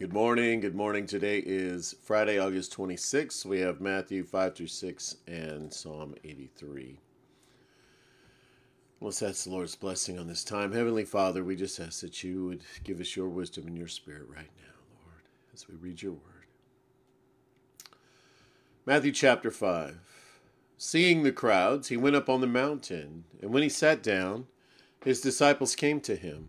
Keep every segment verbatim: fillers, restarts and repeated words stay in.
Good morning. Good morning. Today is Friday, August twenty-sixth. We have Matthew five through six and Psalm eighty-three. Let's ask the Lord's blessing on this time. Heavenly Father, we just ask that you would give us your wisdom and your spirit right now, Lord, as we read your word. Matthew chapter five. Seeing the crowds, he went up on the mountain, and when he sat down, his disciples came to him.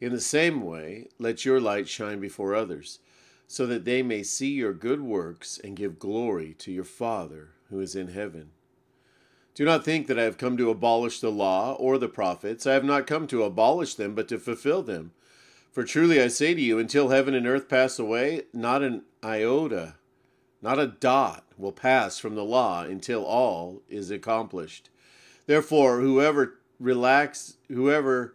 In the same way, let your light shine before others, so that they may see your good works and give glory to your Father who is in heaven. Do not think that I have come to abolish the law or the prophets. I have not come to abolish them, but to fulfill them. For truly I say to you, until heaven and earth pass away, not an iota, not a dot will pass from the law until all is accomplished. Therefore, whoever relax, whoever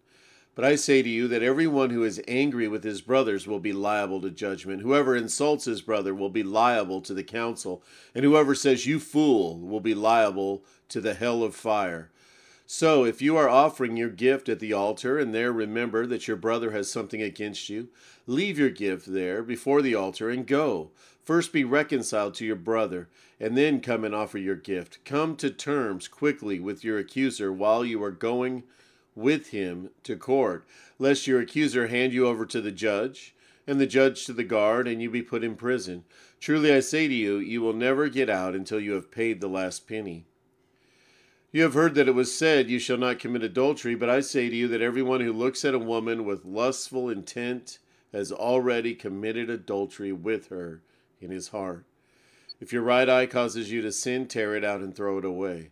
But I say to you that everyone who is angry with his brothers will be liable to judgment. Whoever insults his brother will be liable to the council, and whoever says, You fool, will be liable to the hell of fire. So if you are offering your gift at the altar, and there remember that your brother has something against you, leave your gift there before the altar and go. First be reconciled to your brother, and then come and offer your gift. Come to terms quickly with your accuser while you are going with him to court, lest your accuser hand you over to the judge, and the judge to the guard, and you be put in prison. Truly I say to you, you will never get out until you have paid the last penny. You have heard that it was said, You shall not commit adultery, but I say to you that everyone who looks at a woman with lustful intent has already committed adultery with her in his heart. If your right eye causes you to sin, tear it out and throw it away.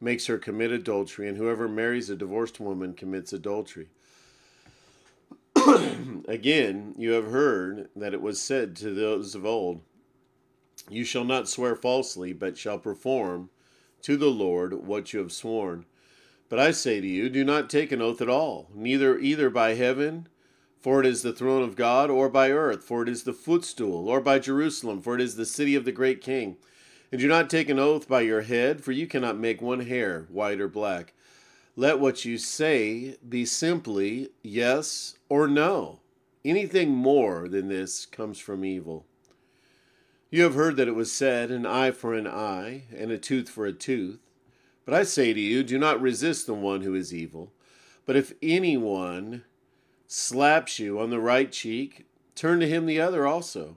makes her commit adultery, and whoever marries a divorced woman commits adultery. Again, you have heard that it was said to those of old, You shall not swear falsely, but shall perform to the Lord what you have sworn. But I say to you, do not take an oath at all, neither either by heaven, for it is the throne of God, or by earth, for it is the footstool, or by Jerusalem, for it is the city of the great king. And do not take an oath by your head, for you cannot make one hair white or black. Let what you say be simply yes or no. Anything more than this comes from evil. You have heard that it was said, an eye for an eye, and a tooth for a tooth. But I say to you, do not resist the one who is evil. But if anyone slaps you on the right cheek, turn to him the other also.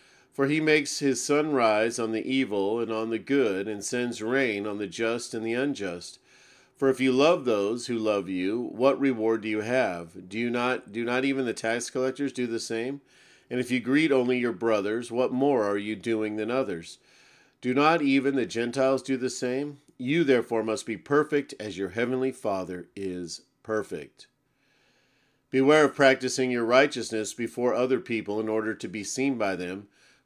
For he makes his sun rise on the evil and on the good, and sends rain on the just and the unjust. For if you love those who love you, what reward do you have? Do you not, do not even the tax collectors do the same? And if you greet only your brothers, what more are you doing than others? Do not even the Gentiles do the same? You therefore must be perfect as your heavenly Father is perfect. Beware of practicing your righteousness before other people in order to be seen by them,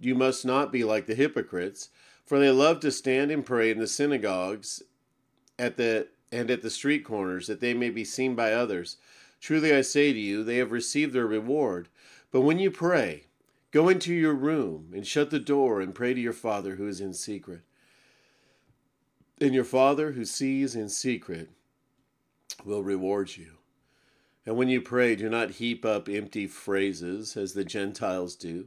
you must not be like the hypocrites, for they love to stand and pray in the synagogues at the and at the street corners, that they may be seen by others. Truly I say to you, they have received their reward. But when you pray, go into your room and shut the door and pray to your Father who is in secret. And your Father who sees in secret will reward you. And when you pray, do not heap up empty phrases as the Gentiles do,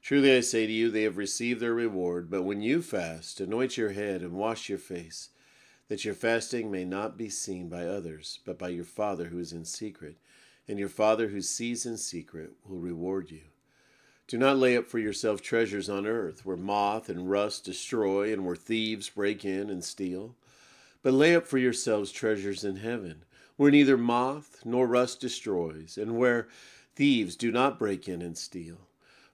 Truly I say to you, they have received their reward. But when you fast, anoint your head and wash your face, that your fasting may not be seen by others, but by your Father who is in secret. And your Father who sees in secret will reward you. Do not lay up for yourself treasures on earth, where moth and rust destroy, and where thieves break in and steal. But lay up for yourselves treasures in heaven, where neither moth nor rust destroys, and where thieves do not break in and steal.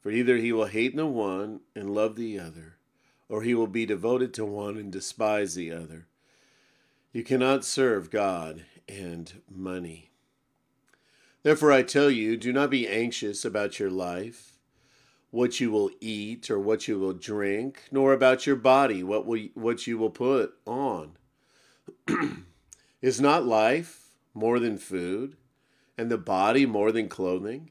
for either he will hate the one and love the other, or he will be devoted to one and despise the other. You cannot serve God and money. Therefore I tell you, do not be anxious about your life, what you will eat or what you will drink, nor about your body, what will what you will put on. Is not life more than food, and the body more than clothing?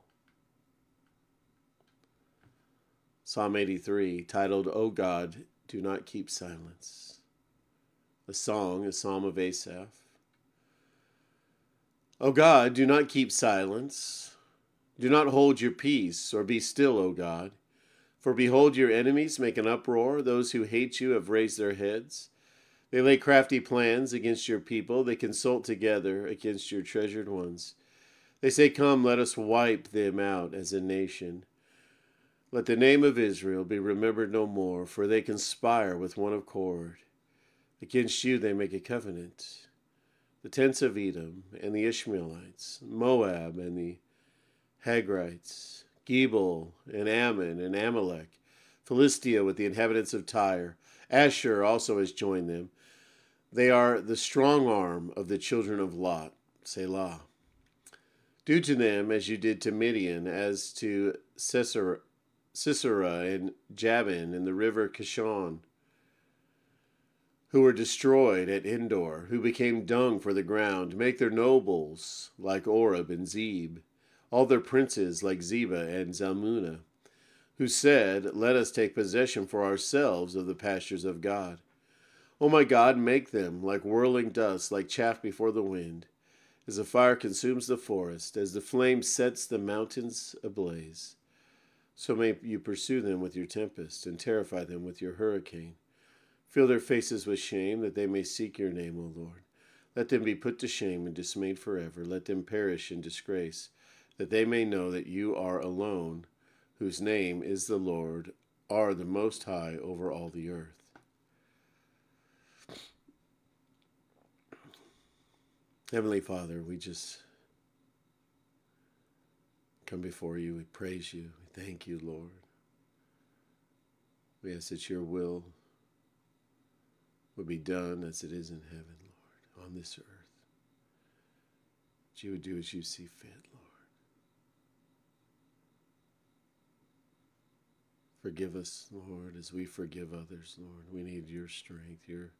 Psalm eighty-three, titled, O God, do not keep silence. The song is Psalm of Asaph. O God, do not keep silence. Do not hold your peace, or be still, O God. For behold, your enemies make an uproar. Those who hate you have raised their heads. They lay crafty plans against your people. They consult together against your treasured ones. They say, come, let us wipe them out as a nation. Let the name of Israel be remembered no more, for they conspire with one accord. Against you they make a covenant. The tents of Edom and the Ishmaelites, Moab and the Hagrites, Gebel and Ammon and Amalek, Philistia with the inhabitants of Tyre, Asher also has joined them. They are the strong arm of the children of Lot, Selah. Do to them as you did to Midian, as to Sisera, Sisera and Jabin and the river Kishon, who were destroyed at Endor, who became dung for the ground. Make their nobles like Oreb and Zeb, all their princes like Zeba and Zalmunna, who said, let us take possession for ourselves of the pastures of God. O my God, make them like whirling dust, like chaff before the wind, as the fire consumes the forest, as the flame sets the mountains ablaze. So may you pursue them with your tempest, and terrify them with your hurricane. Fill their faces with shame, that they may seek your name, O Lord. Let them be put to shame and dismayed forever. Let them perish in disgrace, that they may know that you are alone, whose name is the Lord, are the Most High over all the earth. Heavenly Father, we just come before you. We praise you. We thank you, Lord. We ask that your will would be done as it is in heaven, Lord, on this earth. That you would do as you see fit, Lord. Forgive us, Lord, as we forgive others, Lord. We need your strength, your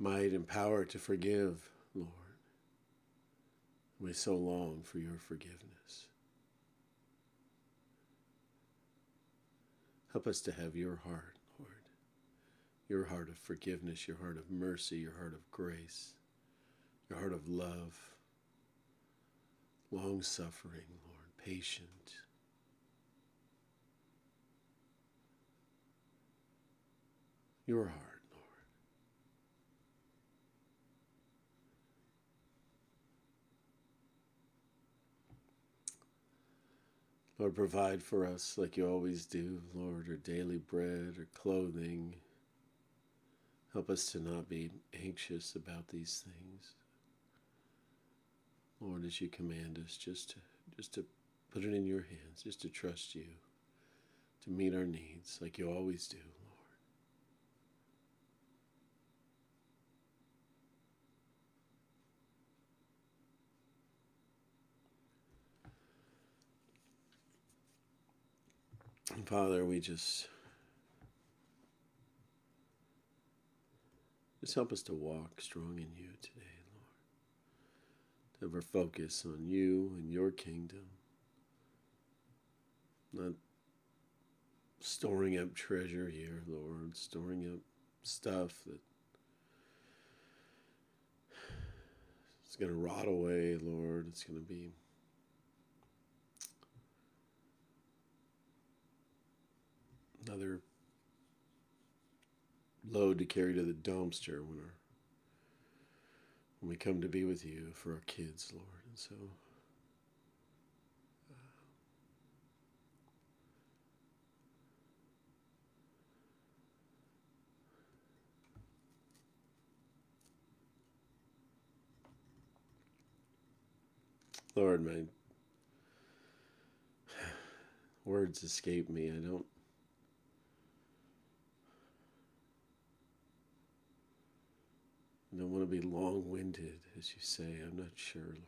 might and power to forgive, Lord. We so long for your forgiveness. Help us to have your heart. Your heart of forgiveness, your heart of mercy, your heart of grace, your heart of love, long-suffering, Lord, patient. Your heart, Lord. Lord, provide for us like you always do, Lord, our daily bread, our clothing. Help us to not be anxious about these things, Lord, as you command us, just to, just to put it in your hands, just to trust you, to meet our needs like you always do, Lord. And Father, we just... Just help us to walk strong in you today, Lord. To have our focus on you and your kingdom. Not storing up treasure here, Lord. Storing up stuff that it's going to rot away, Lord. It's going to be another load to carry to the dumpster when, our, when we come to be with you for our kids, Lord. And so uh, Lord, my words escape me. I don't I don't want to be long-winded, as you say. I'm not sure, Lord.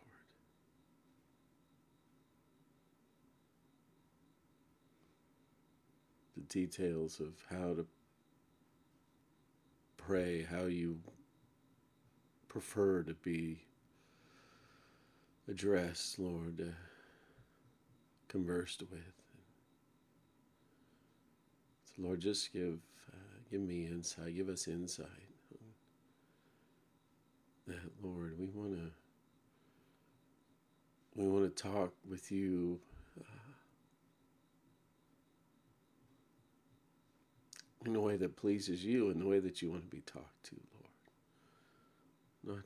The details of how to pray, how you prefer to be addressed, Lord, uh, conversed with. So, Lord, just give, uh, give me insight. Give us insight. That, Lord, we want to we want to talk with you uh, in a way that pleases you, in the way that you want to be talked to, Lord.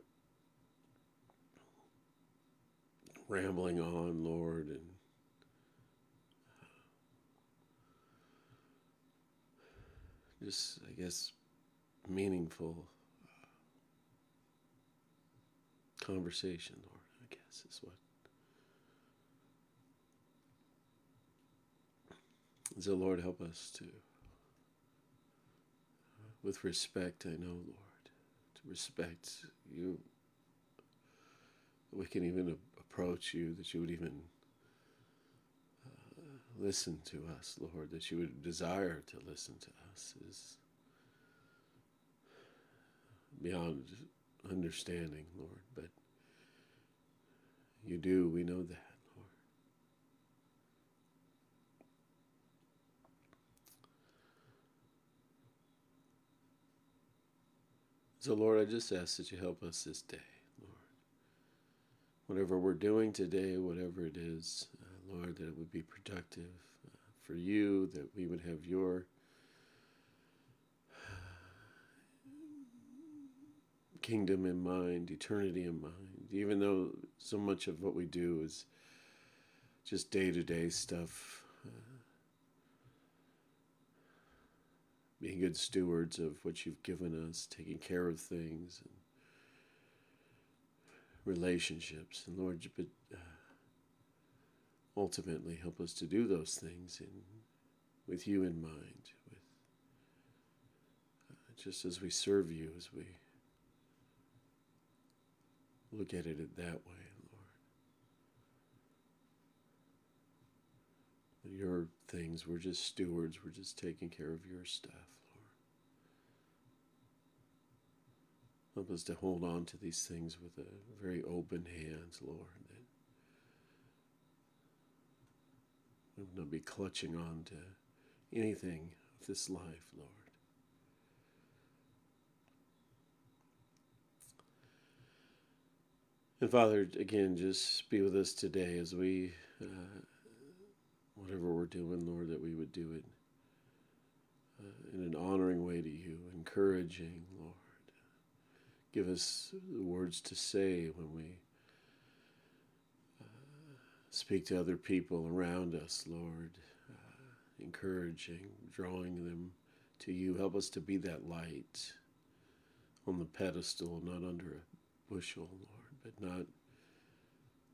Not rambling on, Lord, and uh, just, I guess, meaningful conversation, Lord, I guess is what. So, Lord, help us to, with respect, I know, Lord, to respect you, we can even approach you, that you would even uh, listen to us, Lord, that you would desire to listen to us is beyond understanding, Lord, but you do, we know that, Lord. So, Lord, I just ask that you help us this day, Lord. Whatever we're doing today, whatever it is, uh, Lord, that it would be productive uh, for you, that we would have your kingdom in mind, eternity in mind, even though so much of what we do is just day-to-day stuff, uh, being good stewards of what you've given us, taking care of things, and relationships, and Lord, but uh, ultimately help us to do those things in, with you in mind, with uh, just as we serve you, as we look at it that way, Lord. Your things, we're just stewards. We're just taking care of your stuff, Lord. Help us to hold on to these things with a very open hand, Lord. That we would not be clutching on to anything of this life, Lord. And Father, again, just be with us today as we, uh, whatever we're doing, Lord, that we would do it uh, in an honoring way to you, encouraging, Lord. Give us the words to say when we uh, speak to other people around us, Lord, uh, encouraging, drawing them to you. Help us to be that light on the pedestal, not under a bushel, Lord. But not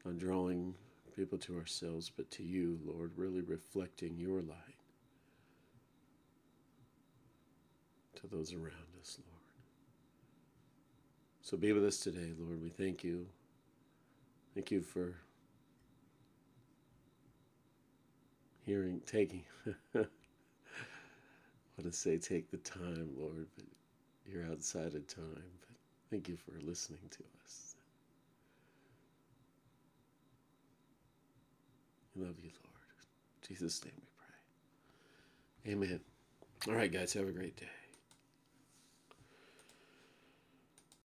on drawing people to ourselves, but to you, Lord, really reflecting your light to those around us, Lord. So be with us today, Lord. We thank you. Thank you for hearing, taking. I want to say take the time, Lord, but you're outside of time. But thank you for listening to us. Love you, Lord. In Jesus' name we pray. Amen. All right, guys, have a great day.